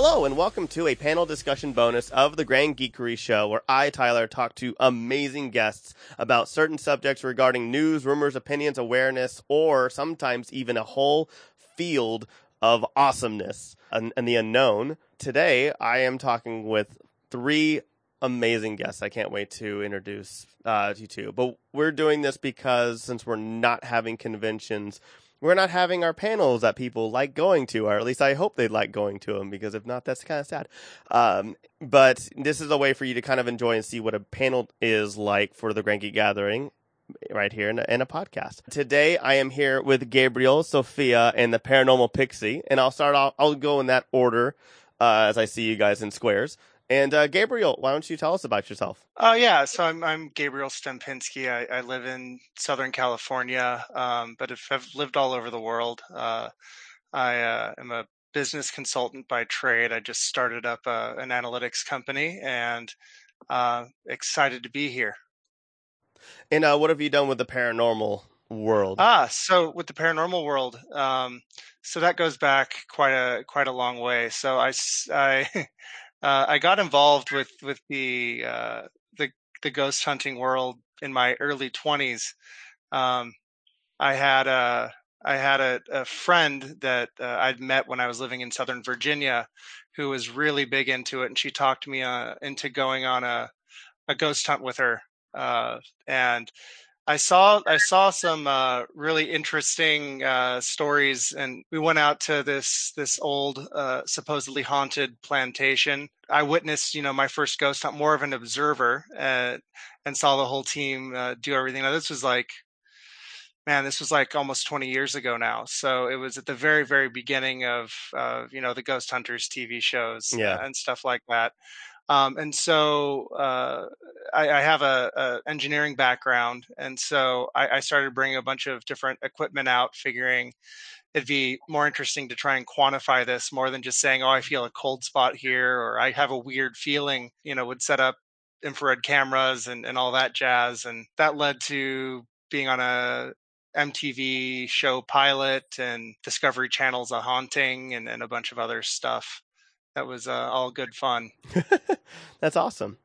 Hello, and welcome to a panel discussion bonus of The Grand Geekery Show, where I, Tyler, talk to amazing guests about certain subjects regarding news, rumors, opinions, awareness, or sometimes even a whole field of awesomeness and the unknown. Today, I am talking with three amazing guests. I can't wait to introduce you two. But we're doing this because since we're not having conventions, we're not having our panels that people like going to, or at least I hope they like going to them, because if not, that's kind of sad. But this is a way for you to kind of enjoy and see what a panel is like for the Grand Geek Gathering right here in a podcast. Today, I am here with Gabriel, Sophia, and the Paranormal Pixie. And I'll start off, I'll go in that order as I see you guys in squares. And Gabriel, why don't you tell us about yourself? So I'm Gabriel Stempinski. I live in Southern California, but I've lived all over the world. I am a business consultant by trade. I just started up an analytics company and excited to be here. And what have you done with the paranormal world? So with the paranormal world, so that goes back quite a long way. So I got involved with the ghost hunting world in my early 20s. I had a friend that I'd met when I was living in Southern Virginia, who was really big into it, and she talked me into going on a ghost hunt with her. And I saw some really interesting stories, and we went out to this old supposedly haunted plantation. I witnessed, my first ghost hunt, more of an observer, and saw the whole team do everything. Now this was like almost 20 years ago now. So it was at the very, very beginning of the Ghost Hunters TV shows, and stuff like that. I have a engineering background, and so I started bringing a bunch of different equipment out, figuring it'd be more interesting to try and quantify this more than just saying, oh, I feel a cold spot here, or I have a weird feeling, would set up infrared cameras and all that jazz. And that led to being on a MTV show pilot and Discovery Channel's A Haunting and a bunch of other stuff. That was all good fun. That's awesome.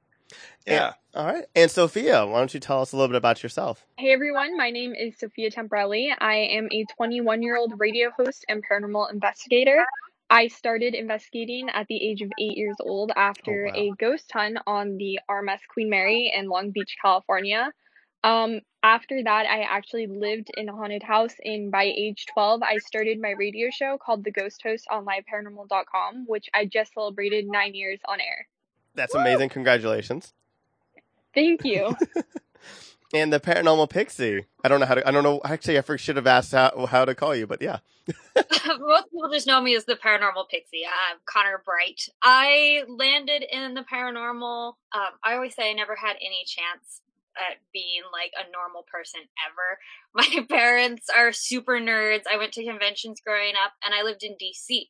Yeah. All right. And Sophia, why don't you tell us a little bit about yourself? Hey, everyone. My name is Sophia Temparelli. I am a 21-year-old radio host and paranormal investigator. I started investigating at the age of 8 years old after a ghost hunt on the RMS Queen Mary in Long Beach, California. After that, I actually lived in a haunted house, and by age 12, I started my radio show called The Ghost Host on LiveParanormal.com, which I just celebrated 9 years on air. That's amazing. Congratulations. Thank you. And the Paranormal Pixie. Actually, I should have asked how to call you, but yeah. Most people just know me as the Paranormal Pixie. I'm Connor Bright. I landed in the paranormal. I always say I never had any chance at being like a normal person ever. My parents are super nerds. I went to conventions growing up, and I lived in DC.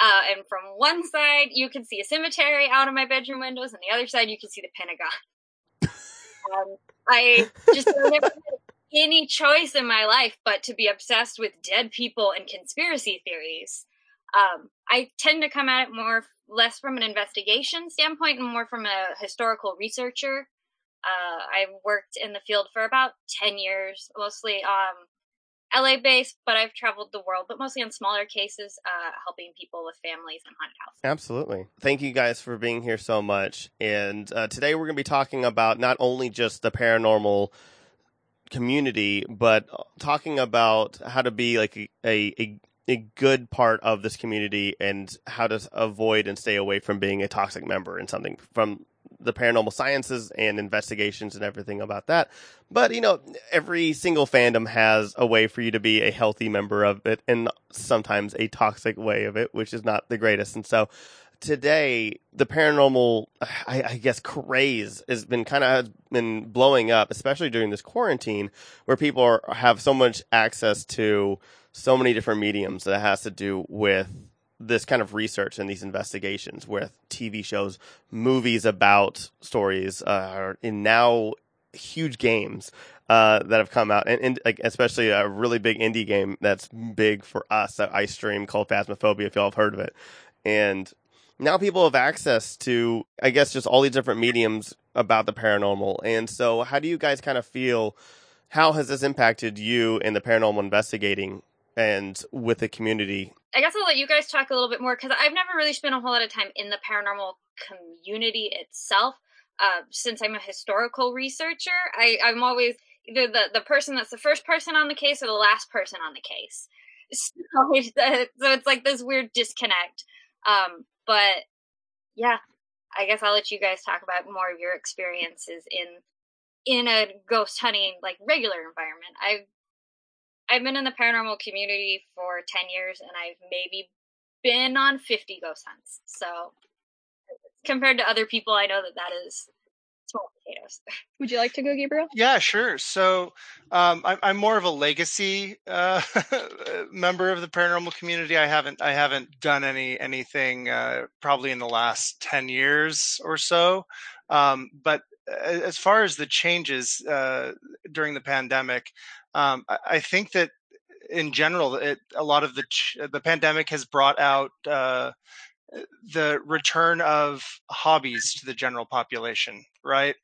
And from one side, you can see a cemetery out of my bedroom windows, and the other side, you can see the Pentagon. I just never had any choice in my life but to be obsessed with dead people and conspiracy theories. I tend to come at it less from an investigation standpoint and more from a historical researcher. I worked in the field for about 10 years, mostly LA-based, but I've traveled the world, but mostly on smaller cases, helping people with families and haunted houses. Absolutely. Thank you guys for being here so much. And today we're going to be talking about not only just the paranormal community, but talking about how to be like a good part of this community and how to avoid and stay away from being a toxic member and something from the paranormal sciences and investigations and everything about that. But, every single fandom has a way for you to be a healthy member of it and sometimes a toxic way of it, which is not the greatest. And so today, the paranormal, I guess, craze has been kind of blowing up, especially during this quarantine where people have so much access to so many different mediums that has to do with this kind of research and these investigations with TV shows, movies about stories, are in now huge games that have come out. And like, especially a really big indie game that's big for us that I stream called Phasmophobia, if y'all have heard of it. And now people have access to, I guess, just all these different mediums about the paranormal. And so how do you guys kind of feel, how has this impacted you in the paranormal investigating and with the community? I guess I'll let you guys talk a little bit more, because I've never really spent a whole lot of time in the paranormal community itself. Since I'm a historical researcher, I'm always either the person that's the first person on the case or the last person on the case. So it's like this weird disconnect. But yeah, I guess I'll let you guys talk about more of your experiences in a ghost hunting, like, regular environment. I've been in the paranormal community for 10 years, and I've maybe been on 50 ghost hunts. So compared to other people, I know that is small potatoes. Would you like to go, Gabriel? Yeah, sure. So I'm more of a legacy member of the paranormal community. I haven't done anything probably in the last 10 years or so. But as far as the changes during the pandemic, I think that in general, a lot of the pandemic has brought out the return of hobbies to the general population, right?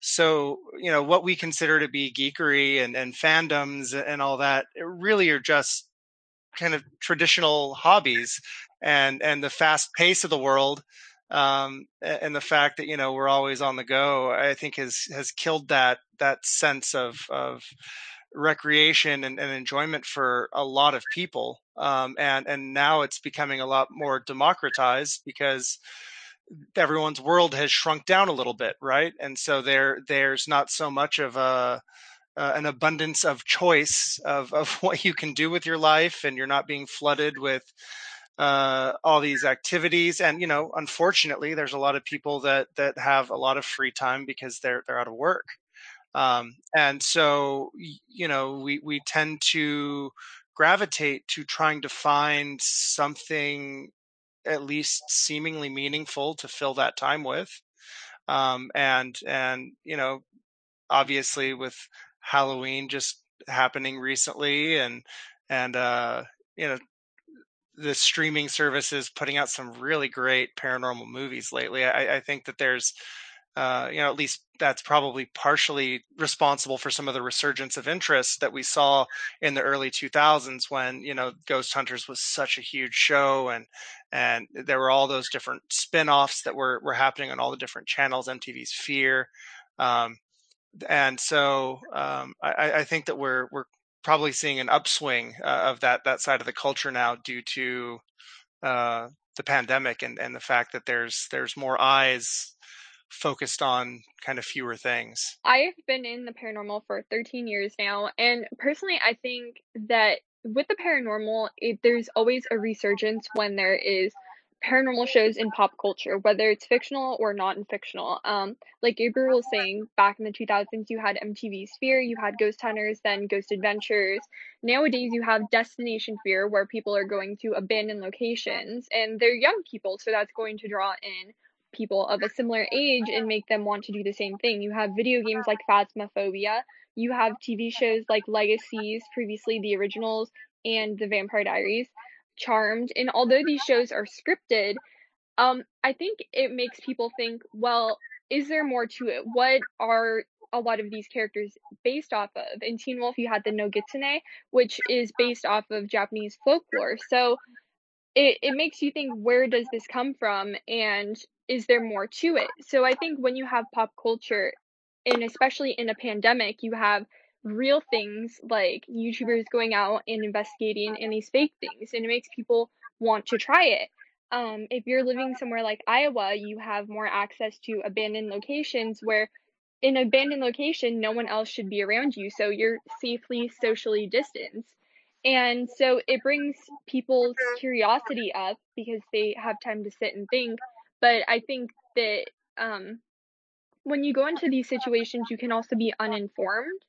So, you know, what we consider to be geekery and fandoms and all that, it really are just kind of traditional hobbies, and the fast pace of the world, and the fact that, you know, we're always on the go, I think has killed that sense of recreation and enjoyment for a lot of people. And now it's becoming a lot more democratized because everyone's world has shrunk down a little bit, right? And so there's not so much of an abundance of choice of what you can do with your life, and you're not being flooded with all these activities. And, you know, unfortunately, there's a lot of people that have a lot of free time because they're out of work. And so, you know, we tend to gravitate to trying to find something at least seemingly meaningful to fill that time with. And, you know, obviously with Halloween just happening recently and you know, the streaming services putting out some really great paranormal movies lately. I think that there's, you know, at least that's probably partially responsible for some of the resurgence of interest that we saw in the early 2000s when, you know, Ghost Hunters was such a huge show, and there were all those different spin-offs that were happening on all the different channels, MTV's Fear. I think that we're probably seeing an upswing of that side of the culture now due to the pandemic and the fact that there's more eyes focused on kind of fewer things. I've been in the paranormal for 13 years now, and personally I think that with the paranormal, there's always a resurgence when there is paranormal shows in pop culture, whether it's fictional or non-fictional. Like Gabriel was saying, back in the 2000s you had MTV's Fear, you had Ghost Hunters, then Ghost Adventures. Nowadays you have Destination Fear, where people are going to abandoned locations, and they're young people, so that's going to draw in people of a similar age and make them want to do the same thing. You have video games like Phasmophobia, you have TV shows like Legacies, previously The Originals, and The Vampire Diaries, Charmed. And although these shows are scripted, I think it makes people think, well, is there more to it? What are a lot of these characters based off of? In Teen Wolf you had the no gitsune, which is based off of Japanese folklore. So it makes you think, where does this come from, and is there more to it? So I think when you have pop culture, and especially in a pandemic, you have real things like YouTubers going out and investigating in these fake things, and it makes people want to try it. If you're living somewhere like Iowa, you have more access to abandoned locations, where in an abandoned location, no one else should be around you, so you're safely socially distanced. And so it brings people's curiosity up because they have time to sit and think. But I think that when you go into these situations, you can also be uninformed,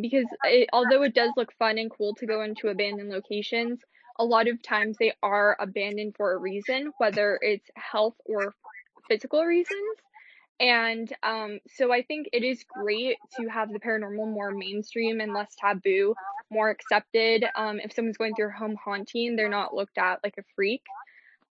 because although it does look fun and cool to go into abandoned locations, a lot of times they are abandoned for a reason, whether it's health or physical reasons. And so I think it is great to have the paranormal more mainstream and less taboo, more accepted. If someone's going through a home haunting, they're not looked at like a freak.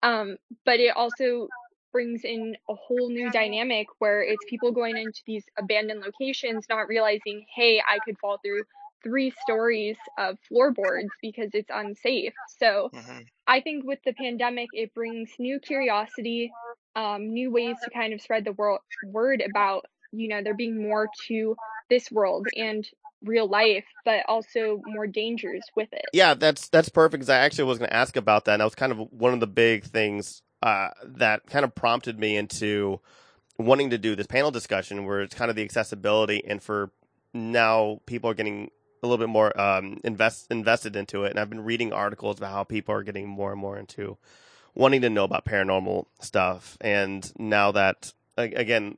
But it also brings in a whole new dynamic where it's people going into these abandoned locations not realizing, hey, I could fall through 3 stories of floorboards because it's unsafe. So I think with the pandemic, it brings new curiosity, new ways to kind of spread the word about, you know, there being more to this world and real life, but also more dangers with it. Yeah, that's perfect, because I actually was going to ask about that. And that was kind of one of the big things that kind of prompted me into wanting to do this panel discussion, where it's kind of the accessibility, and for now people are getting a little bit more invested into it. And I've been reading articles about how people are getting more and more into wanting to know about paranormal stuff. And now that, again,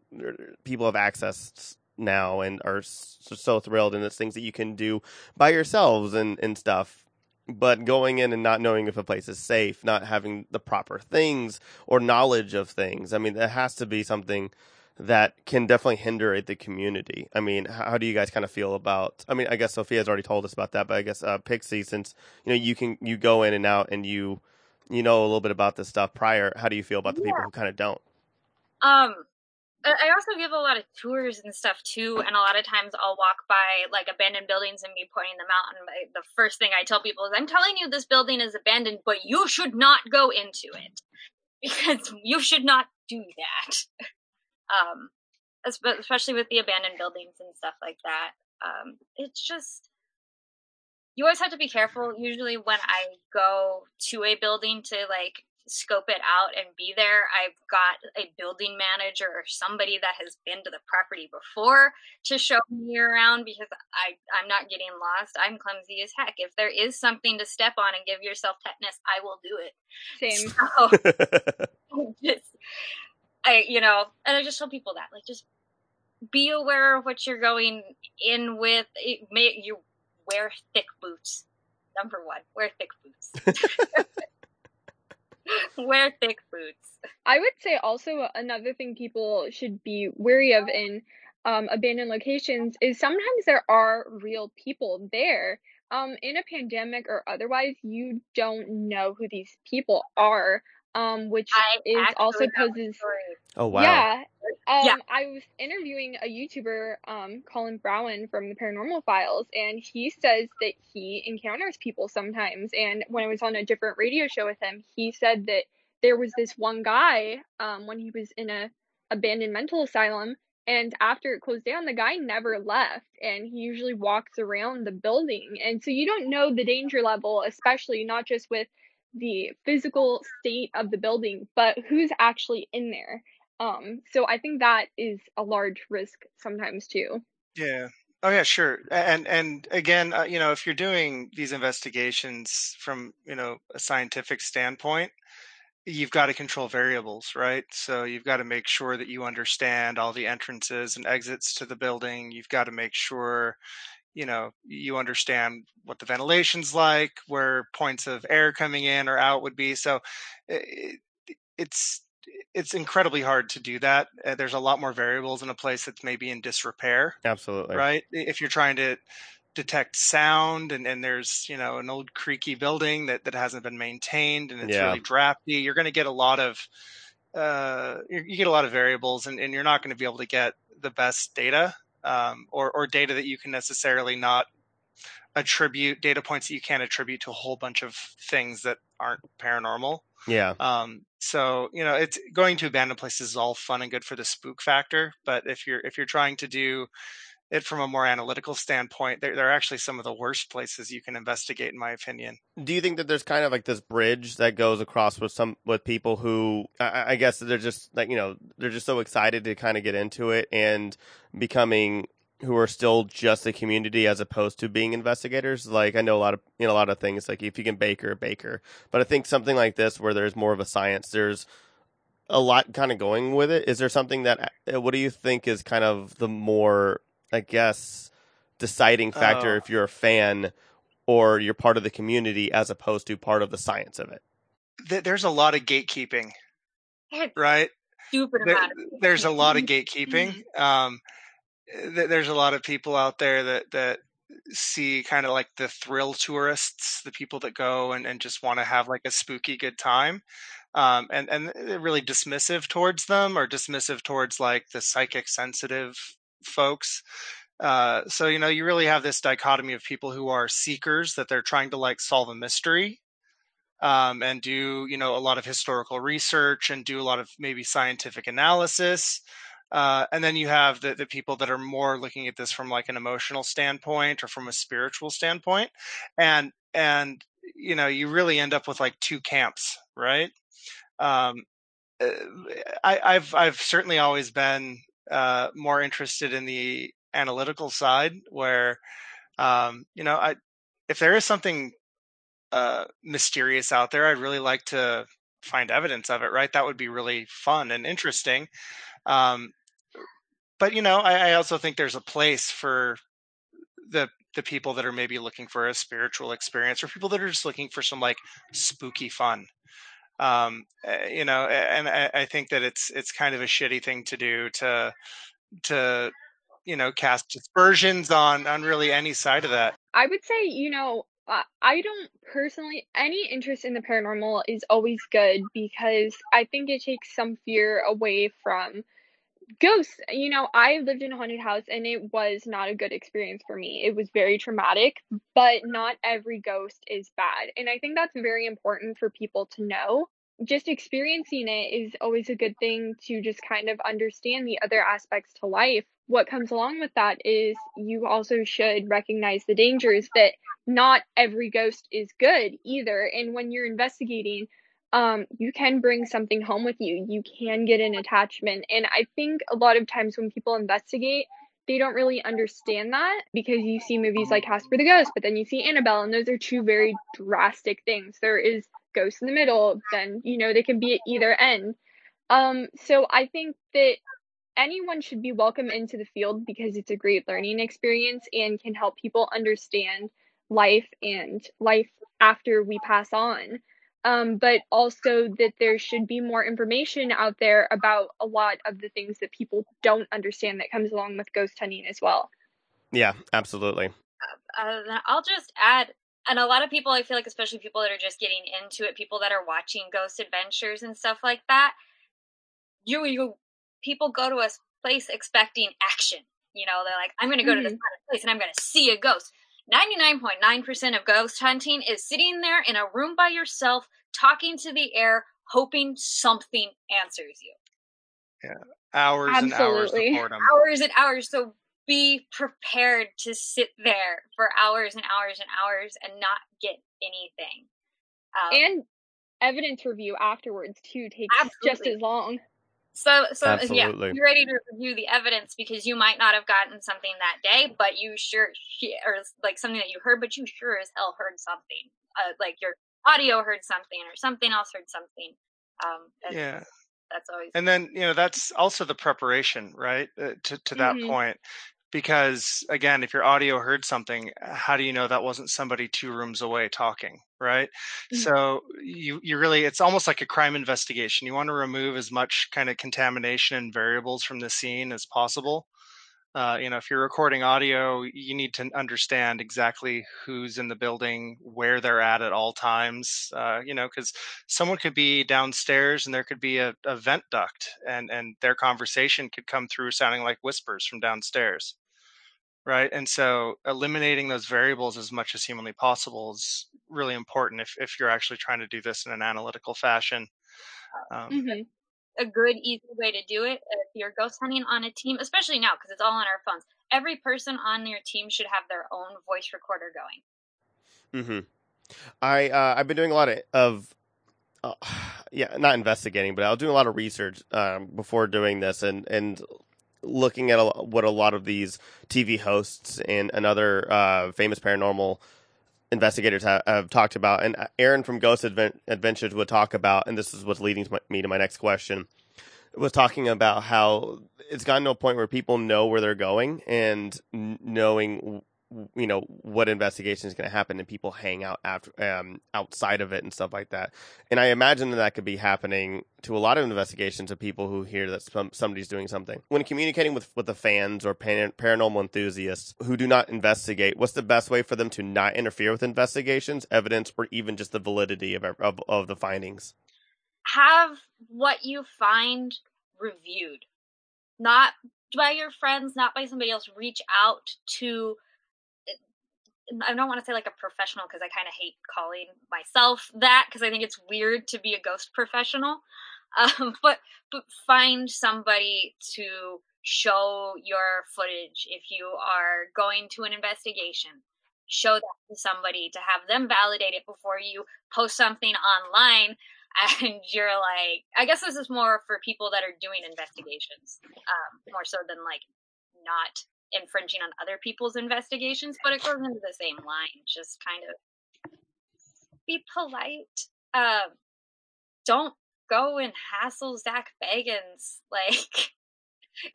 people have access now and are so thrilled, and it's things that you can do by yourselves and stuff. But going in and not knowing if a place is safe, not having the proper things or knowledge of things, I mean, that has to be something that can definitely hinder the community. I mean, how do you guys kind of feel about, I mean, I guess Sophia's already told us about that, but I guess Pixie, since, you know, you go in and out and you know a little bit about this stuff prior, how do you feel about the people who kind of don't? I also give a lot of tours and stuff too, and a lot of times I'll walk by like abandoned buildings and be pointing them out, and the first thing I tell people is, I'm telling you this building is abandoned, but you should not go into it, because you should not do that. Especially with the abandoned buildings and stuff like that. It's just, you always have to be careful. Usually when I go to a building to like scope it out and be there, I've got a building manager or somebody that has been to the property before to show me around, because I'm not getting lost. I'm clumsy as heck. If there is something to step on and give yourself tetanus, I will do it. Same. So, I just tell people that, like, just be aware of what you're going in with. You wear thick boots. Number one, wear thick boots. Wear thick boots. I would say also another thing people should be wary of in abandoned locations is sometimes there are real people there. In a pandemic or otherwise, you don't know who these people are. Which is also poses. Oh wow! Yeah. I was interviewing a YouTuber, Colin Brown from The Paranormal Files, and he says that he encounters people sometimes. And when I was on a different radio show with him, he said that there was this one guy when he was in a abandoned mental asylum, and after it closed down, the guy never left, and he usually walks around the building. And so you don't know the danger level, especially not just with the physical state of the building, but who's actually in there. So I think that is a large risk sometimes too. Yeah. Oh yeah, sure. And again, if you're doing these investigations from, a scientific standpoint, you've got to control variables, right? So you've got to make sure that you understand all the entrances and exits to the building. You've got to make sure you understand what the ventilation's like, where points of air coming in or out would be. So it's incredibly hard to do that. There's a lot more variables in a place that's maybe in disrepair. Absolutely. Right? If you're trying to detect sound and there's, an old creaky building that hasn't been maintained and it's really drafty, you're going to get a lot of variables and you're not going to be able to get the best data. Or data that you can necessarily not attribute, data points that you can't attribute to a whole bunch of things that aren't paranormal. Yeah. So it's going to abandoned places is all fun and good for the spook factor, but if you're trying to do it from a more analytical standpoint, they're actually some of the worst places you can investigate, in my opinion. Do you think that there's kind of like this bridge that goes across with people who I guess they're just like, they're just so excited to kind of get into it and becoming who are still just a community as opposed to being investigators? Like I know a lot of things, like if you can baker, but I think something like this where there's more of a science, there's a lot kind of going with it. Is there something that, what do you think is kind of the more, I guess, deciding factor if you're a fan or you're part of the community as opposed to part of the science of it? There's a lot of gatekeeping, right? There's a lot of gatekeeping. There's a lot of people out there that see kind of like the thrill tourists, the people that go and just want to have like a spooky good time. and really dismissive towards them, or dismissive towards like the psychic sensitive folks. So, you know, you really have this dichotomy of people who are seekers, that they're trying to like solve a mystery, and do, you know, a lot of historical research and do a lot of maybe scientific analysis. And then you have the people that are more looking at this from like an emotional standpoint or from a spiritual standpoint. And, you know, you really end up with like two camps, right? I've certainly always been, more interested in the analytical side, where, you know, if there is something, mysterious out there, I'd really like to find evidence of it, right? That would be really fun and interesting. But, you know, I also think there's a place for the people that are maybe looking for a spiritual experience, or people that are just looking for some like spooky fun. You know, and I think that it's kind of a shitty thing to do to, you know, cast dispersions on really any side of that. I would say, you know, I don't personally, any interest in the paranormal is always good, because I think it takes some fear away from ghosts. You know, I lived in a haunted house and it was not a good experience for me. It was very traumatic, but not every ghost is bad. And I think that's very important for people to know. Just experiencing it is always a good thing to just kind of understand the other aspects to life. What comes along with that is you also should recognize the dangers, that not every ghost is good either. And when you're investigating, you can bring something home with you. You can get an attachment. And I think a lot of times when people investigate, they don't really understand that, because you see movies like Casper the Ghost, but then you see Annabelle, and those are two very drastic things. There is ghosts in the middle, then, you know, they can be at either end. So I think that anyone should be welcome into the field, because it's a great learning experience and can help people understand life and life after we pass on. But also that there should be more information out there about a lot of the things that people don't understand that comes along with ghost hunting as well. Yeah, absolutely. I'll just add, and a lot of people, I feel like, especially people that are just getting into it, people that are watching Ghost Adventures and stuff like that, people go to a place expecting action. You know, they're like, I'm going to go to this place and I'm going to see a ghost. 99.9% of ghost hunting is sitting there in a room by yourself, talking to the air, hoping something answers you. Yeah, hours Absolutely. And hours of boredom. Hours and hours. So be prepared to sit there for hours and hours and hours and not get anything. And evidence review afterwards, too, takes Absolutely. Just as long. So Absolutely. Yeah, be ready to review the evidence, because you might not have gotten something that day, but you sure, or like something that you heard, but you sure as hell heard something. Like your audio heard something, or something else heard something. Yeah, that's always. And then, you know, that's also the preparation, right? To that point, because again, if your audio heard something, how do you know that wasn't somebody 2 rooms away talking? Right. Mm-hmm. So you really, it's almost like a crime investigation. You want to remove as much kind of contamination and variables from the scene as possible. You know, if you're recording audio, you need to understand exactly who's in the building, where they're at all times, you know, because someone could be downstairs and there could be a vent duct, and their conversation could come through sounding like whispers from downstairs. Right. And so eliminating those variables as much as humanly possible is really important if you're actually trying to do this in an analytical fashion. A good, easy way to do it, if you're ghost hunting on a team, especially now because it's all on our phones, every person on your team should have their own voice recorder going. I've been doing a lot not investigating, but I was doing a lot of research before doing this, and looking at what a lot of these TV hosts and other famous paranormal investigators have talked about. And Aaron from Ghost Adventures would talk about, and this is what's leading me to my next question, was talking about how it's gotten to a point where people know where they're going, and knowing, you know, what investigation is going to happen, and people hang out after, outside of it and stuff like that. And I imagine that could be happening to a lot of investigations of people who hear that somebody's doing something. When communicating with the fans or paranormal enthusiasts who do not investigate, what's the best way for them to not interfere with investigations, evidence, or even just the validity of the findings? have what you find reviewed, not by your friends, not by somebody else. Reach out to, I don't want to say like a professional, because I kind of hate calling myself that, because I think it's weird to be a ghost professional, but find somebody to show your footage. If you are going to an investigation, show that to somebody to have them validate it before you post something online. And you're like, I guess this is more for people that are doing investigations, more so than like not infringing on other people's investigations, but it goes into the same line. Just kind of be polite. Don't go and hassle Zach Bagans. Like,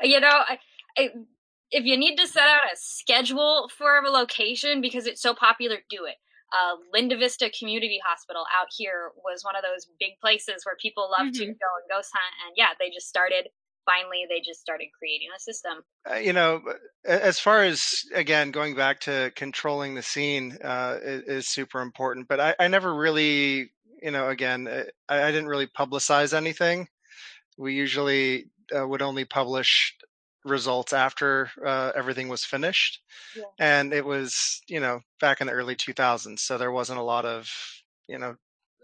you know, if you need to set out a schedule for a location because it's so popular, do it. Linda Vista Community Hospital out here was one of those big places where people love to go and ghost hunt. And yeah, they just started, finally, they just started creating a system. You know, as far as, again, going back to controlling the scene is super important. But I never really, you know, again, I didn't really publicize anything. We usually would only publish results after everything was finished. Yeah. And it was, you know, back in the early 2000s, so there wasn't a lot of, you know,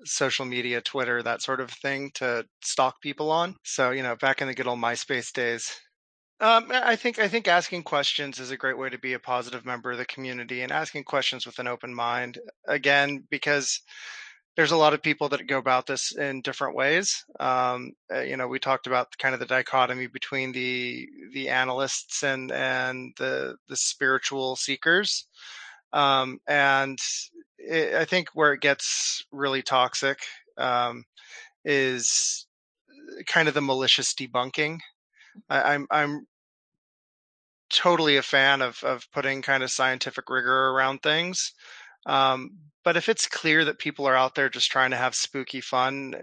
social media, Twitter, that sort of thing to stalk people on. So, you know, back in the good old MySpace days. I think asking questions is a great way to be a positive member of the community, and asking questions with an open mind, again, because there's a lot of people that go about this in different ways. You know, we talked about kind of the dichotomy between the analysts and the spiritual seekers. I think where it gets really toxic is kind of the malicious debunking. I'm totally a fan of putting kind of scientific rigor around things. But if it's clear that people are out there just trying to have spooky fun,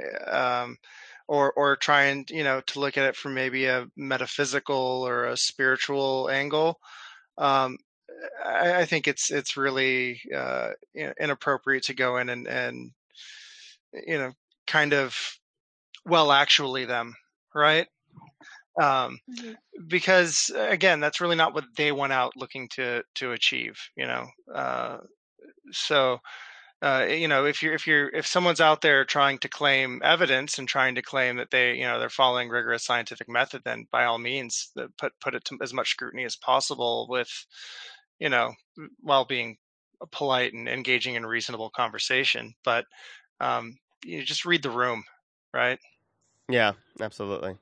or trying, you know, to look at it from maybe a metaphysical or a spiritual angle, I think it's really inappropriate to go in and you know, kind of, well, actually them, right? Because again, that's really not what they went out looking to achieve, you know. You know, if someone's out there trying to claim evidence and trying to claim that they, you know, they're following rigorous scientific method, then by all means, put it to as much scrutiny as possible with, you know, while being polite and engaging in reasonable conversation. But you just read the room, right? Yeah, absolutely.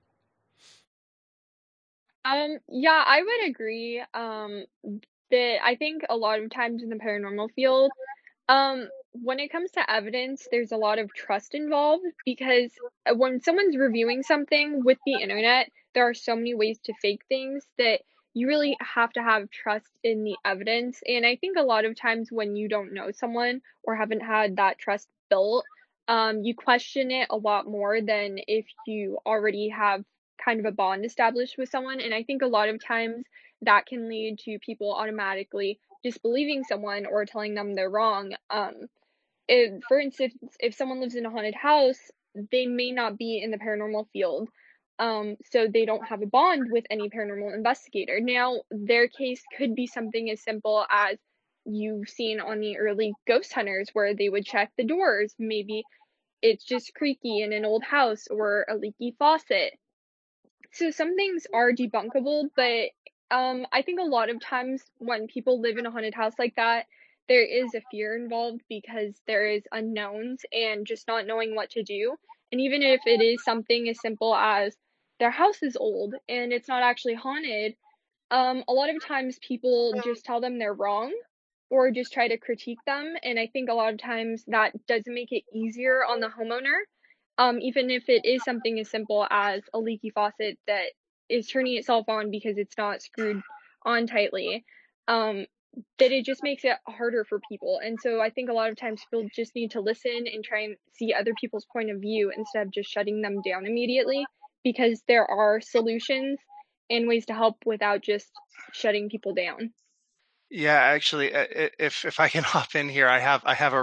Yeah, I would agree. That I think a lot of times in the paranormal field, when it comes to evidence, there's a lot of trust involved, because when someone's reviewing something with the internet, there are so many ways to fake things that you really have to have trust in the evidence. And I think a lot of times when you don't know someone or haven't had that trust built, you question it a lot more than if you already have kind of a bond established with someone. And I think a lot of times that can lead to people automatically disbelieving someone or telling them they're wrong. For instance, if someone lives in a haunted house, they may not be in the paranormal field, so they don't have a bond with any paranormal investigator. Now, their case could be something as simple as you've seen on the early Ghost Hunters, where they would check the doors. Maybe it's just creaky in an old house or a leaky faucet. So some things are debunkable, but I think a lot of times when people live in a haunted house like that, there is a fear involved, because there is unknowns and just not knowing what to do. And even if it is something as simple as their house is old and it's not actually haunted, a lot of times people just tell them they're wrong or just try to critique them. And I think a lot of times that doesn't make it easier on the homeowner, even if it is something as simple as a leaky faucet that is turning itself on because it's not screwed on tightly, that it just makes it harder for people. And so I think a lot of times people just need to listen and try and see other people's point of view instead of just shutting them down immediately, because there are solutions and ways to help without just shutting people down. Yeah, actually, if I can hop in here, I have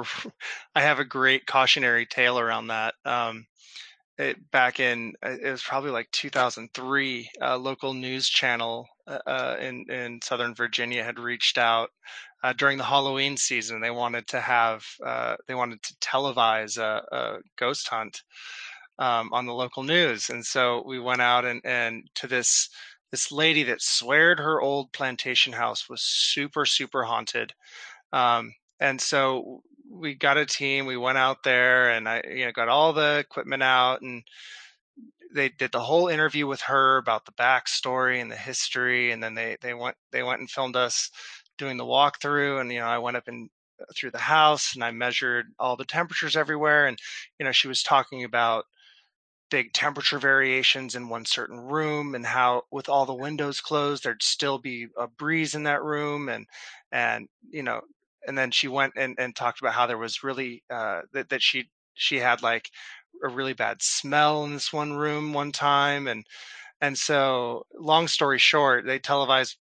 a great cautionary tale around that. back in, it was probably like 2003, a local news channel in Southern Virginia had reached out during the Halloween season. They wanted to have, they wanted to televise a ghost hunt on the local news. And so we went out and to this lady that sweared her old plantation house was super, super haunted. And so we got a team, we went out there, and I, got all the equipment out, and they did the whole interview with her about the backstory and the history. And then they went and filmed us doing the walkthrough. And, I went up and through the house and I measured all the temperatures everywhere. And, she was talking about big temperature variations in one certain room and how with all the windows closed, there'd still be a breeze in that room. And then she went and talked about how there was really that she had like a really bad smell in this one room one time. And so long story short, they televised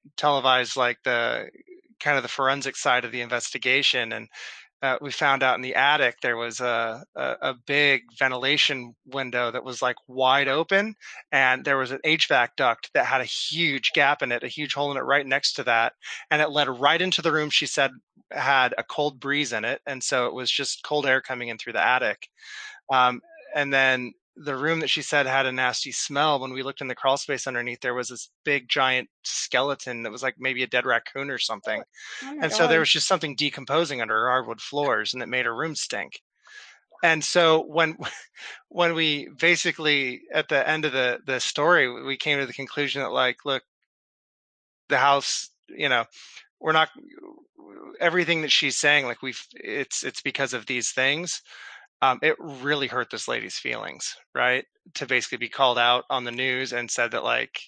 like the kind of the forensic side of the investigation. And we found out in the attic, there was a big ventilation window that was like wide open. And there was an HVAC duct that had a huge gap in it, a huge hole in it right next to that. And it led right into the room. She said had a cold breeze in it. And so it was just cold air coming in through the attic. And then the room that she said had a nasty smell, when we looked in the crawl space underneath, there was this big giant skeleton that was like maybe a dead raccoon or something. So there was just something decomposing under her hardwood floors, and it made her room stink. And so when we basically at the end of the story, we came to the conclusion that like, look, the house, we're not, everything that she's saying, like it's because of these things. It really hurt this lady's feelings, right? To basically be called out on the news and said that like,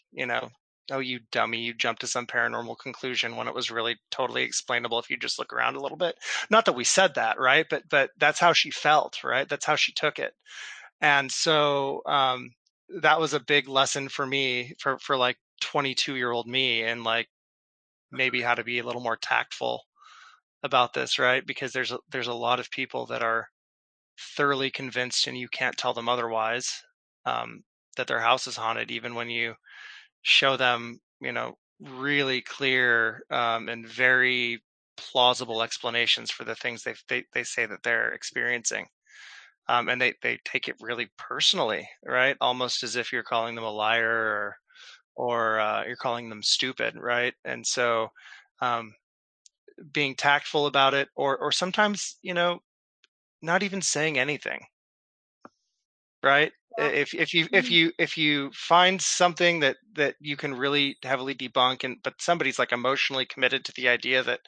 oh, you dummy, you jumped to some paranormal conclusion when it was really totally explainable if you just look around a little bit. Not that we said that, right? But that's how she felt, right? That's how she took it. And so that was a big lesson for me, for like 22-year-old me, and like maybe how to be a little more tactful about this, right? Because there's a lot of people that are thoroughly convinced, and you can't tell them otherwise, that their house is haunted, even when you show them, really clear and very plausible explanations for the things they say that they're experiencing. And they take it really personally, right? Almost as if you're calling them a liar or you're calling them stupid, right? And so being tactful about it, or sometimes, not even saying anything, right? Yeah. If you find something that you can really heavily debunk, but somebody's like emotionally committed to the idea that,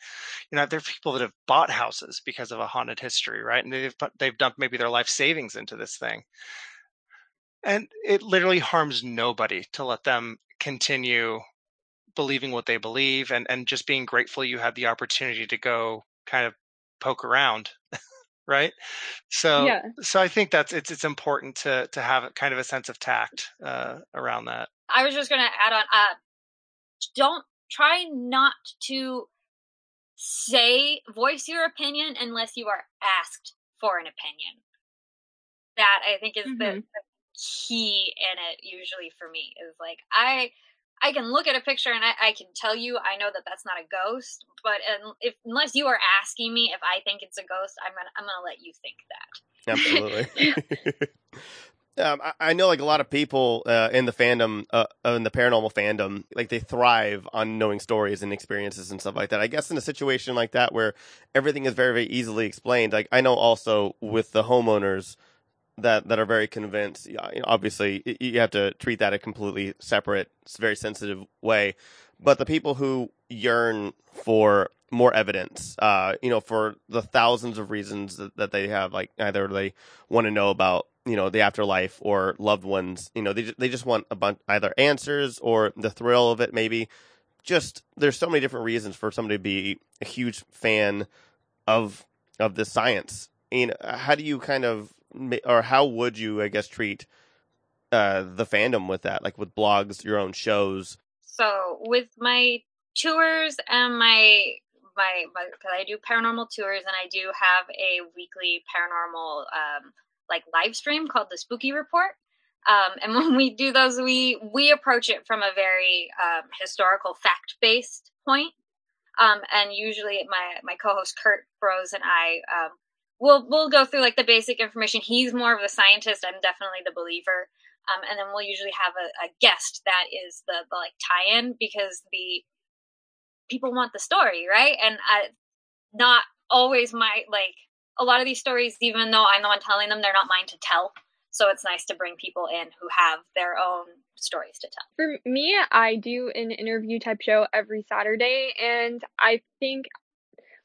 there are people that have bought houses because of a haunted history, right? And they've dumped maybe their life savings into this thing, and it literally harms nobody to let them continue believing what they believe, and just being grateful you had the opportunity to go kind of poke around. Right. So, yeah. So I think that's, it's important to have kind of a sense of tact around that. I was just going to add on, don't try not to voice your opinion unless you are asked for an opinion. That I think is the key in it usually for me, is like, I can look at a picture and I can tell you, I know that that's not a ghost, but unless you are asking me if I think it's a ghost, I'm gonna let you think that. Absolutely. I know like a lot of people in the fandom, in the paranormal fandom, like they thrive on knowing stories and experiences and stuff like that. I guess in a situation like that where everything is very, very easily explained, like I know also with the homeowners that are very convinced, obviously you have to treat that a completely separate, very sensitive way. But the people who yearn for more evidence, for the thousands of reasons that they have, like either they want to know about, the afterlife or loved ones, they just want a bunch, either answers or the thrill of it. Maybe just, there's so many different reasons for somebody to be a huge fan of this science. How do you kind of, or how would you, I guess, treat the fandom with that, like with blogs, your own shows? So with my tours and my cause I do paranormal tours, and I do have a weekly paranormal live stream called The Spooky Report. And when we do those, we approach it from a very historical fact-based point. And usually my co-host Kurt Brose and I we'll go through like the basic information. He's more of the scientist. I'm definitely the believer. And then we'll usually have a guest that is the like tie-in, because the people want the story, right? And not always my, like, a lot of these stories, even though I'm the one telling them, they're not mine to tell. So it's nice to bring people in who have their own stories to tell. For me, I do an interview type show every Saturday. And I think,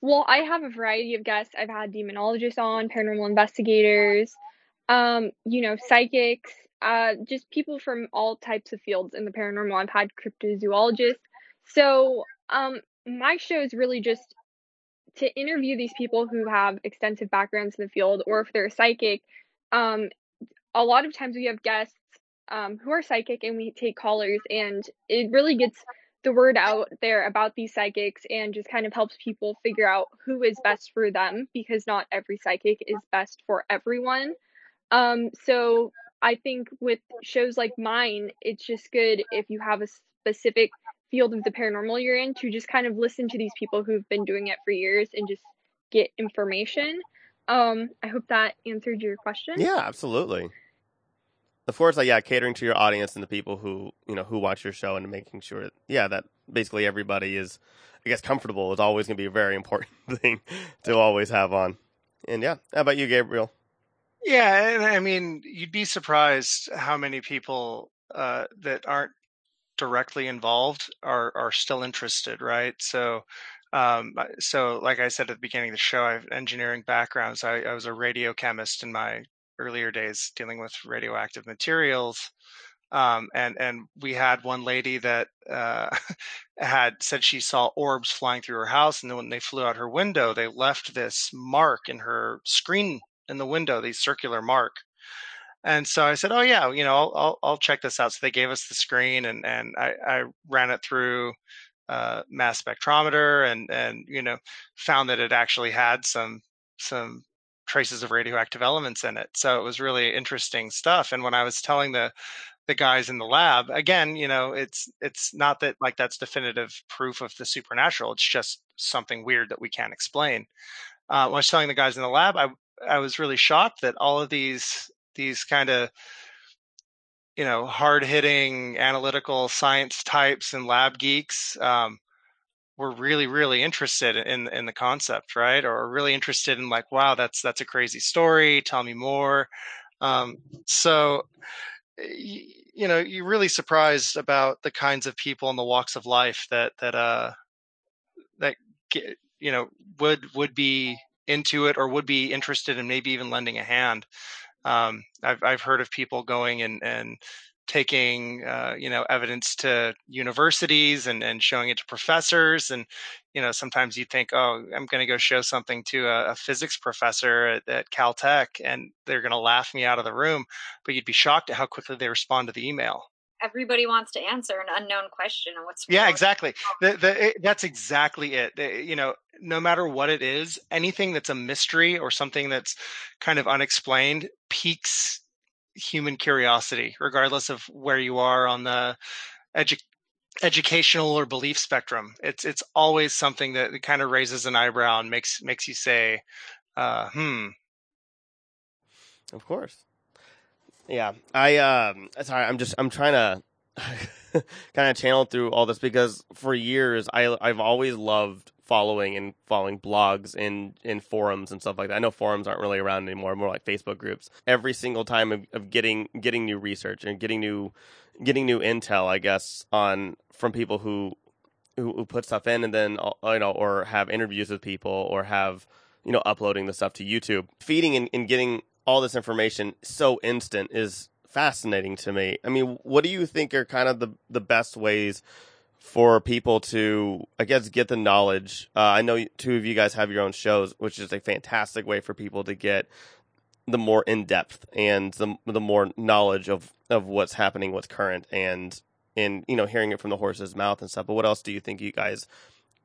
well, I have a variety of guests. I've had demonologists on, paranormal investigators, psychics, just people from all types of fields in the paranormal. I've had cryptozoologists. So my show is really just to interview these people who have extensive backgrounds in the field, or if they're a psychic. A lot of times we have guests who are psychic, and we take callers, and it really gets the word out there about these psychics and just kind of helps people figure out who is best for them, because not every psychic is best for everyone. So I think with shows like mine, it's just good if you have a specific field of the paranormal you're in to just kind of listen to these people who've been doing it for years and just get information. I hope that answered your question. Yeah, absolutely. Of course, catering to your audience and the people who, who watch your show, and making sure, that basically everybody is, comfortable is always going to be a very important thing to always have on. And how about you, Gabriel? Yeah, I mean, you'd be surprised how many people that aren't directly involved are still interested, right? So, like I said at the beginning of the show, I have an engineering background. So I was a radio chemist in my earlier days, dealing with radioactive materials, and we had one lady that had said she saw orbs flying through her house, and then when they flew out her window, they left this mark in her screen in the window, the circular mark. And so I said, I'll check this out. So they gave us the screen, and I ran it through mass spectrometer, and found that it actually had some traces of radioactive elements in it. So it was really interesting stuff. And when I was telling the guys in the lab, again, it's not that like that's definitive proof of the supernatural. It's just something weird that we can't explain. When I was telling the guys in the lab, I was really shocked that all of these kind of, hard-hitting analytical science types and lab geeks were really, really interested in the concept, right? Or really interested in like, wow, that's a crazy story. Tell me more. So you're really surprised about the kinds of people in the walks of life that would be into it or would be interested in maybe even lending a hand. I've heard of people going and taking, evidence to universities and showing it to professors. And, sometimes you think, oh, I'm going to go show something to a physics professor at Caltech, and they're going to laugh me out of the room. But you'd be shocked at how quickly they respond to the email. Everybody wants to answer an unknown question. And what's yeah, exactly. That's exactly it. No matter what it is, anything that's a mystery or something that's kind of unexplained piques human curiosity, regardless of where you are on the educational or belief spectrum. It's always something that kind of raises an eyebrow and makes you say, Of course. Yeah, I'm trying to kind of channel through all this, because for years I've always loved following blogs and forums and stuff like that. I know forums aren't really around anymore, more like Facebook groups. Every single time of getting new research and getting new intel, I guess, on from people who put stuff in, and then or have interviews with people, or have uploading the stuff to YouTube, feeding and getting all this information so instant is fascinating to me. I mean, what do you think are kind of the best ways for people to, get the knowledge? I know two of you guys have your own shows, which is a fantastic way for people to get the more in-depth and the more knowledge of what's happening, what's current, and hearing it from the horse's mouth and stuff. But what else do you think you guys,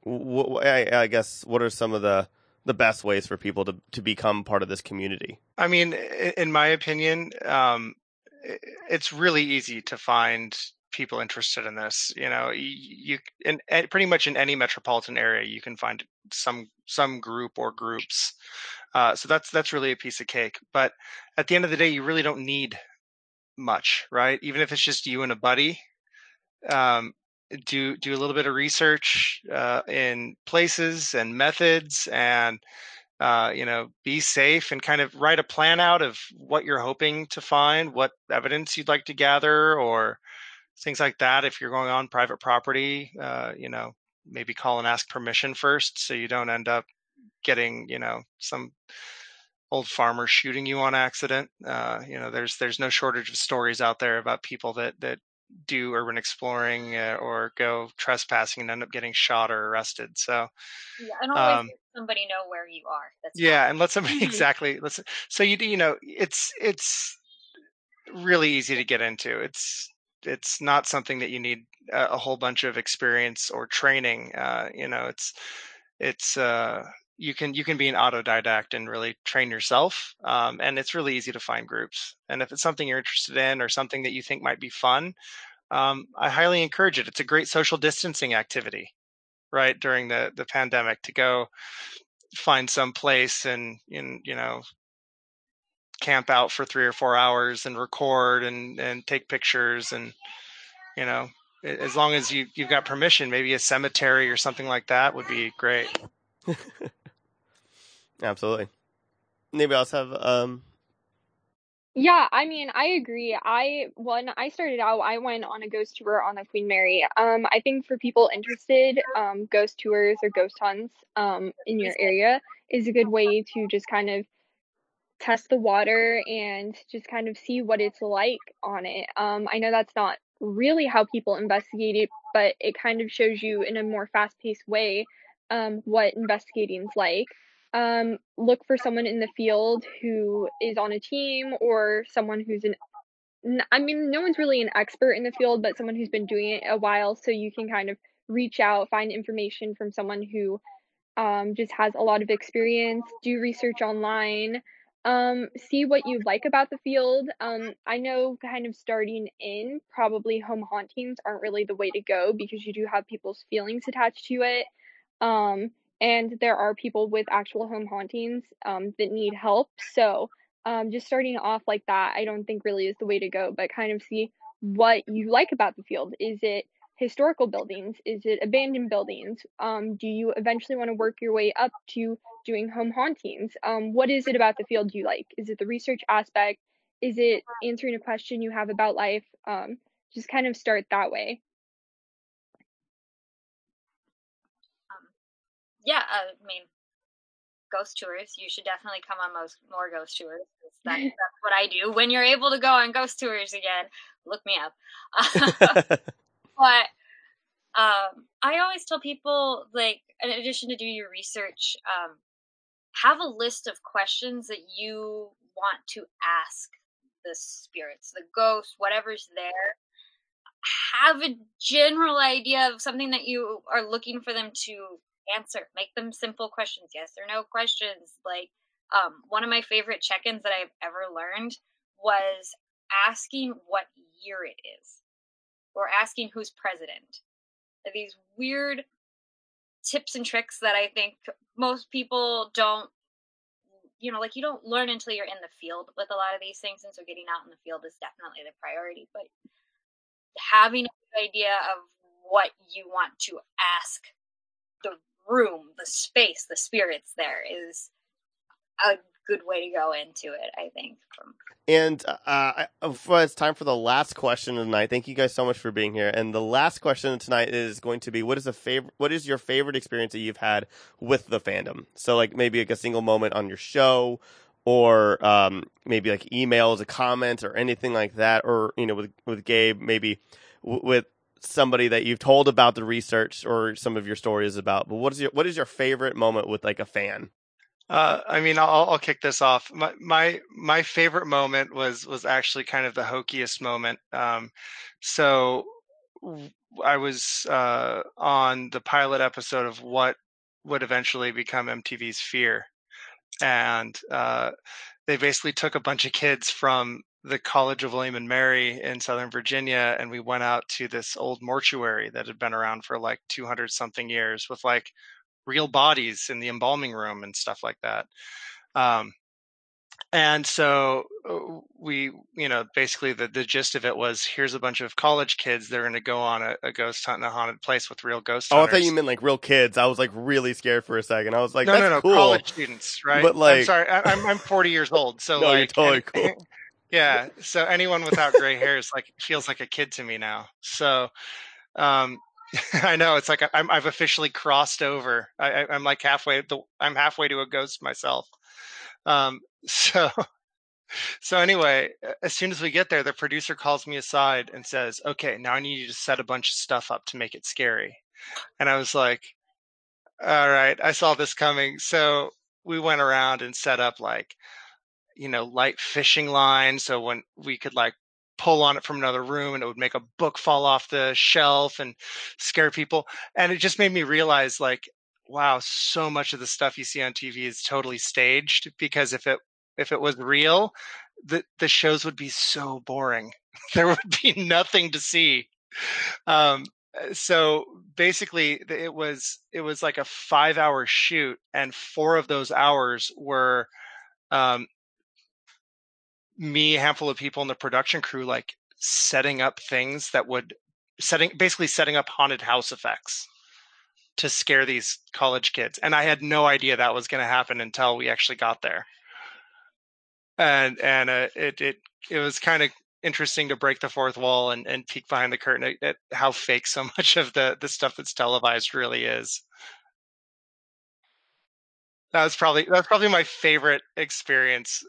what are some of the best ways for people to become part of this community? I mean, in my opinion, it's really easy to find people interested in this. You know, you in pretty much in any metropolitan area, you can find some group or groups. So that's really a piece of cake. But at the end of the day, you really don't need much, right? Even if it's just you and a buddy, do a little bit of research in places and methods, and be safe, and kind of write a plan out of what you're hoping to find, what evidence you'd like to gather, or things like that. If you're going on private property, maybe call and ask permission first, so you don't end up getting, some old farmer shooting you on accident. There's no shortage of stories out there about people that do urban exploring or go trespassing and end up getting shot or arrested. So yeah, and always let somebody know where you are. That's yeah. And let somebody exactly. So it's really easy to get into. It's not something that you need a whole bunch of experience or training. You can be an autodidact and really train yourself. And it's really easy to find groups. And if it's something you're interested in or something that you think might be fun, I highly encourage it. It's a great social distancing activity, right? During the pandemic, to go find some place and camp out for 3 or 4 hours and record and take pictures. And, as long as you've got permission, maybe a cemetery or something like that would be great. Absolutely. Maybe I'll have Yeah, I mean, I agree. When I started out, I went on a ghost tour on the Queen Mary. I think for people interested, ghost tours or ghost hunts in your area is a good way to just kind of test the water and just kind of see what it's like on it. I know that's not really how people investigate it, but it kind of shows you in a more fast-paced way what investigating's like. Look for someone in the field who is on a team, or someone who's no one's really an expert in the field, but someone who's been doing it a while, so you can kind of reach out, find information from someone who just has a lot of experience. Do research online, see what you like about the field. I know kind of starting in, probably home hauntings aren't really the way to go, because you do have people's feelings attached to it. And there are people with actual home hauntings that need help. So just starting off like that, I don't think really is the way to go, but kind of see what you like about the field. Is it historical buildings? Is it abandoned buildings? Do you eventually want to work your way up to doing home hauntings? What is it about the field you like? Is it the research aspect? Is it answering a question you have about life? Just kind of start that way. Yeah, I mean, ghost tours, you should definitely come on more ghost tours. That's what I do. When you're able to go on ghost tours again, look me up. But I always tell people, like, in addition to do your research, have a list of questions that you want to ask the spirits, the ghosts, whatever's there. Have a general idea of something that you are looking for them to answer. Make them simple questions, yes or no questions. Like one of my favorite check-ins that I've ever learned was asking what year it is, or asking who's president. These weird tips and tricks that I think most people don't, you don't learn until you're in the field with a lot of these things, and so getting out in the field is definitely the priority. But having an idea of what you want to ask the room, the space, the spirits there is a good way to go into it, I think. And it's time for the last question of the night. Thank you guys so much for being here. And the last question tonight is going to be, what is your favorite experience that you've had with the fandom? So like maybe like a single moment on your show, or maybe like emails, a comment, or anything like that. Or, with Gabe, maybe with somebody that you've told about the research or some of your stories about. But what is your favorite moment with like a fan? I'll kick this off. My favorite moment was actually kind of the hokiest moment. So I was on the pilot episode of what would eventually become MTV's Fear, and they basically took a bunch of kids from the College of William and Mary in Southern Virginia, and we went out to this old mortuary that had been around for like 200 something years with like real bodies in the embalming room and stuff like that. And so we, you know, basically the gist of it was, here's a bunch of college kids. They're going to go on a ghost hunt in a haunted place with real ghost hunters. Oh, I thought you meant like real kids. I was like really scared for a second. I was like, no, cool. College students, right? But like, I'm sorry, I'm 40 years old. So no, like, you're totally cool. Yeah. So anyone without gray hairs like feels like a kid to me now. So, I know it's like I've officially crossed over. I'm like halfway. I'm halfway to a ghost myself. So anyway, as soon as we get there, the producer calls me aside and says, okay, now I need you to set a bunch of stuff up to make it scary. And I was like, all right, I saw this coming. So we went around and set up like, you know, light fishing lines. So when we could like pull on it from another room and it would make a book fall off the shelf and scare people. And it just made me realize like, wow, so much of the stuff you see on TV is totally staged, because if it was real, the shows would be so boring. There would be nothing to see. So basically it was like a 5-hour shoot, and 4 of those hours were me, a handful of people in the production crew, like setting up haunted house effects to scare these college kids. And I had no idea that was going to happen until we actually got there. And it was kind of interesting to break the fourth wall and peek behind the curtain at how fake so much of the stuff that's televised really is. That was probably my favorite experience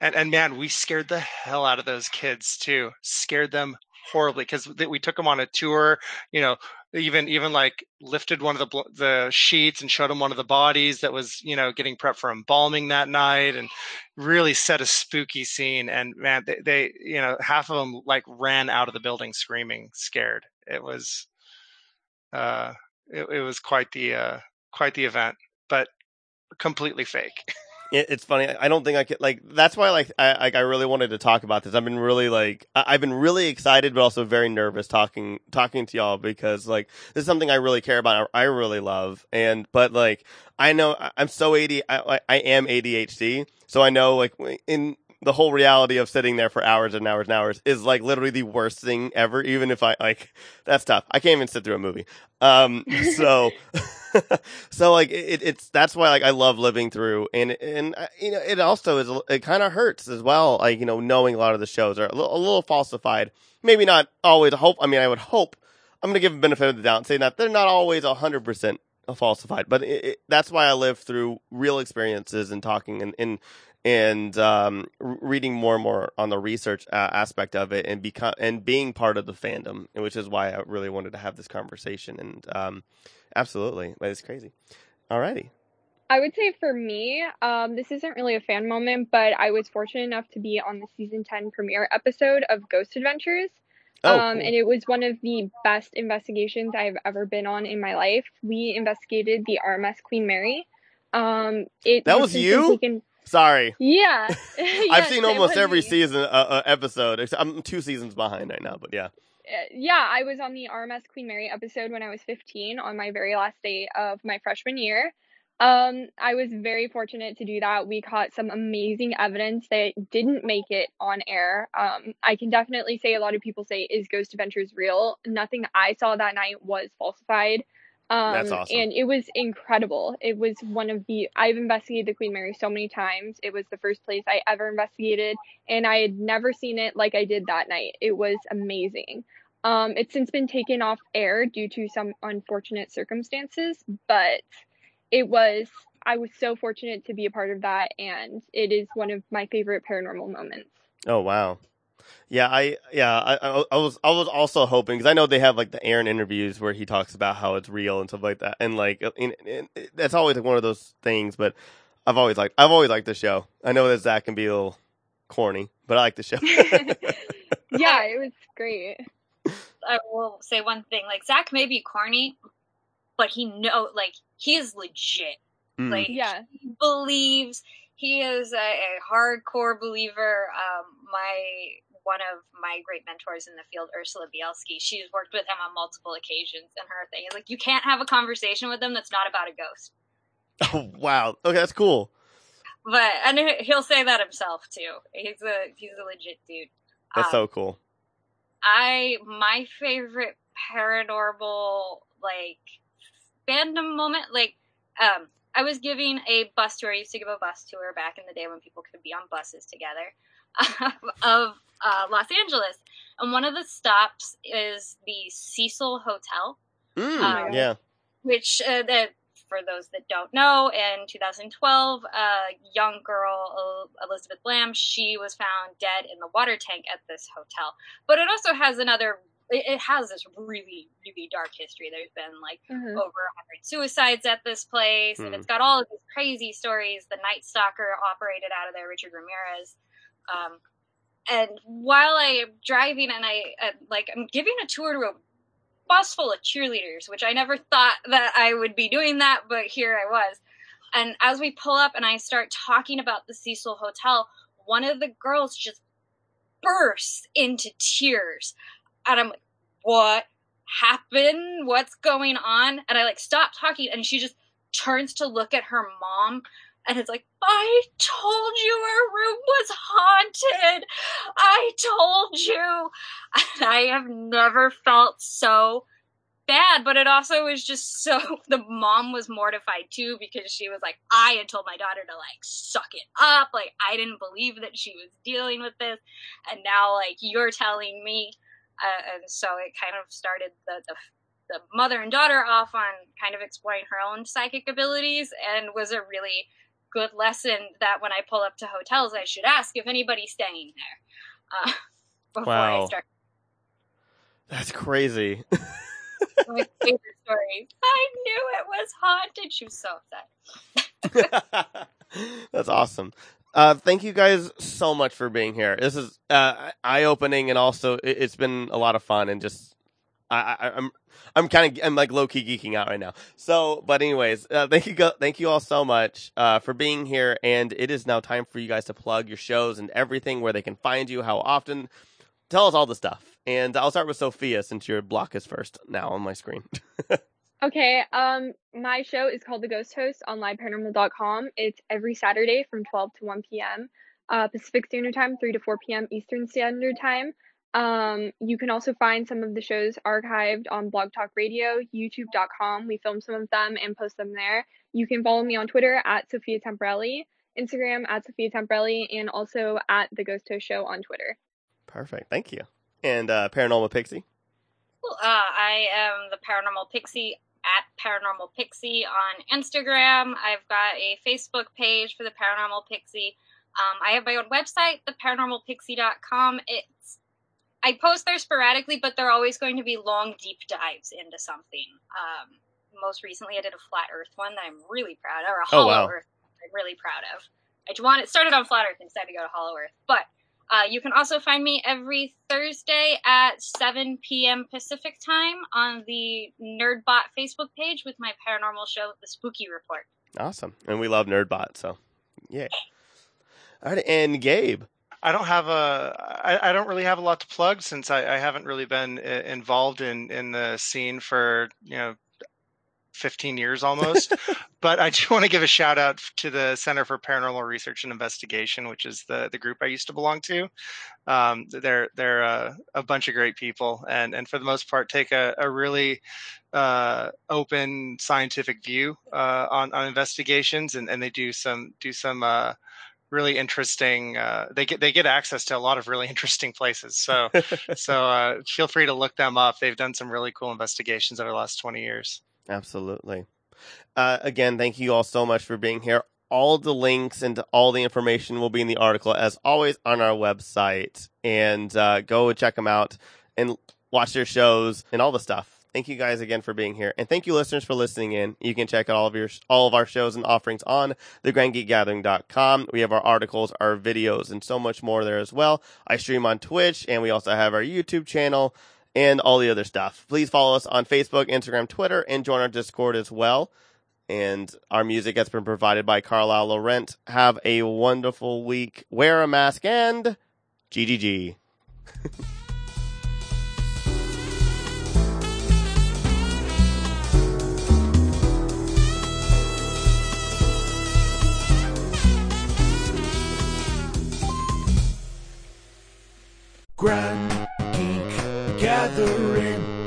and man, we scared the hell out of those kids too. Scared them horribly, because we took them on a tour, you know, even like lifted one of the sheets and showed them one of the bodies that was, you know, getting prepped for embalming that night, and really set a spooky scene. And man, they you know, half of them like ran out of the building screaming, scared. It was it was quite the event, but completely fake. It's funny. I don't think I could, like, that's why, like, I really wanted to talk about this. I've been really, like, I've been really excited, but also very nervous talking to y'all, because, like, this is something I really care about. I really love. And, but, like, I know I'm so I am ADHD. So I know, like, in the whole reality of sitting there for hours and hours and hours is, like, literally the worst thing ever. Even if I, like, that's tough. I can't even sit through a movie. So... So like it's that's why like I love living through and you know, it also is, it kind of hurts as well, like, you know, knowing a lot of the shows are a little falsified, maybe not always. I'm gonna give them benefit of the doubt and say that they're not always 100% falsified, but that's why I live through real experiences and talking and reading more and more on the research aspect of it, and being part of the fandom, which is why I really wanted to have this conversation. And absolutely, that is crazy. Alrighty. I would say for me, this isn't really a fan moment, but I was fortunate enough to be on the season 10 premiere episode of Ghost Adventures. Cool. And it was one of the best investigations I've ever been on in my life. We investigated the RMS Queen Mary. That was you? Sorry. Yeah. Yes, I've seen almost every season episode. Except I'm 2 seasons behind right now, but yeah. Yeah, I was on the RMS Queen Mary episode when I was 15 on my very last day of my freshman year. I was very fortunate to do that. We caught some amazing evidence that didn't make it on air. I can definitely say a lot of people say, is Ghost Adventures real? Nothing I saw that night was falsified. That's awesome. And it was incredible. It was I've investigated the Queen Mary so many times. It was the first place I ever investigated, and I had never seen it like I did that night. It was amazing. It's since been taken off air due to some unfortunate circumstances, but I was so fortunate to be a part of that, and it is one of my favorite paranormal moments. Oh, wow. I was also hoping, because I know they have like the Aaron interviews where he talks about how it's real and stuff like that, and like that's always like one of those things. But I've always liked the show. I know that Zach can be a little corny, but I like the show. Yeah, it was great. I will say one thing: like Zach may be corny, but he is legit. Mm. Like, yeah, he believes. He is a hardcore believer. One of my great mentors in the field, Ursula Bielski, she's worked with him on multiple occasions, and her thing is like, you can't have a conversation with him that's not about a ghost. Oh, wow. Okay, that's cool. But and he'll say that himself too. He's a legit dude. That's so cool. My favorite paranormal fandom moment, I was giving a bus tour. I used to give a bus tour back in the day when people could be on buses together of Los Angeles, and one of the stops is the Cecil Hotel. Yeah. Which for those that don't know, in 2012, a young girl, Elizabeth Lamb, she was found dead in the water tank at this hotel. But it also has this really, really dark history. There's been over 100 suicides at this place, and it's got all of these crazy stories. The Night Stalker operated out of there, Richard Ramirez. And while I am driving and I'm giving a tour to a bus full of cheerleaders, which I never thought that I would be doing that, but here I was. And as we pull up and I start talking about the Cecil Hotel, one of the girls just bursts into tears. And I'm like, what happened? What's going on? And I stop talking, and she just turns to look at her mom. And it's like, I told you our room was haunted. I told you. And I have never felt so bad. But it also was just the mom was mortified too, because she was like, I had told my daughter to suck it up. I didn't believe that she was dealing with this. And now you're telling me. And so it kind of started the mother and daughter off on kind of exploring her own psychic abilities, and was a really good lesson that when I pull up to hotels, I should ask if anybody's staying there before I start. That's crazy. My favorite story. I knew it was haunted. She was so upset. That's awesome. Thank you guys so much for being here. This is eye-opening, and also it's been a lot of fun, and just I'm low-key geeking out right now. So, but anyways, thank you all so much for being here, and it is now time for you guys to plug your shows and everything, where they can find you, how often. Tell us all the stuff, and I'll start with Sophia, since your block is first now on my screen. Okay, my show is called The Ghost Host on LiveParanormal.com. It's every Saturday from 12 to 1 p.m. Pacific Standard Time, 3 to 4 p.m. Eastern Standard Time. You can also find some of the shows archived on Blog Talk Radio, YouTube.com. We film some of them and post them there. You can follow me on Twitter at Sophia Temparelli, Instagram at Sophia Temparelli, and also at The Ghost Host Show on Twitter. Perfect, thank you. And Paranormal Pixie? Well, I am the Paranormal Pixie at Paranormal Pixie on Instagram. I've got a Facebook page for the Paranormal Pixie. I have my own website, theparanormalpixie.com. I post there sporadically, but they're always going to be long, deep dives into something. Most recently, I did a Flat Earth one that I'm really proud of, or a Hollow Earth I'm really proud of. It started on Flat Earth and decided to go to Hollow Earth, but... you can also find me every Thursday at 7 p.m. Pacific time on the Nerdbot Facebook page with my paranormal show, The Spooky Report. Awesome. And we love Nerdbot, so yay. All right, and Gabe. I don't really have a lot to plug, since I haven't really been involved in the scene for, 15 years almost. But I do want to give a shout out to the Center for Paranormal Research and Investigation, which is the group I used to belong to. They're a bunch of great people, and for the most part take a really open scientific view on investigations, and they do some really interesting they get access to a lot of really interesting places, so feel free to look them up. They've done some really cool investigations over the last 20 years. Absolutely. Again, thank you all so much for being here. All the links and all the information will be in the article, as always, on our website. And go and check them out and watch their shows and all the stuff. Thank you guys again for being here. And thank you, listeners, for listening in. You can check out all of our shows and offerings on thegrandgeekgathering.com. We have our articles, our videos, and so much more there as well. I stream on Twitch, and we also have our YouTube channel. And all the other stuff. Please follow us on Facebook, Instagram, Twitter, and join our Discord as well. And our music has been provided by Carlisle Laurent. Have a wonderful week. Wear a mask and GGG. Grand Geek Gathering.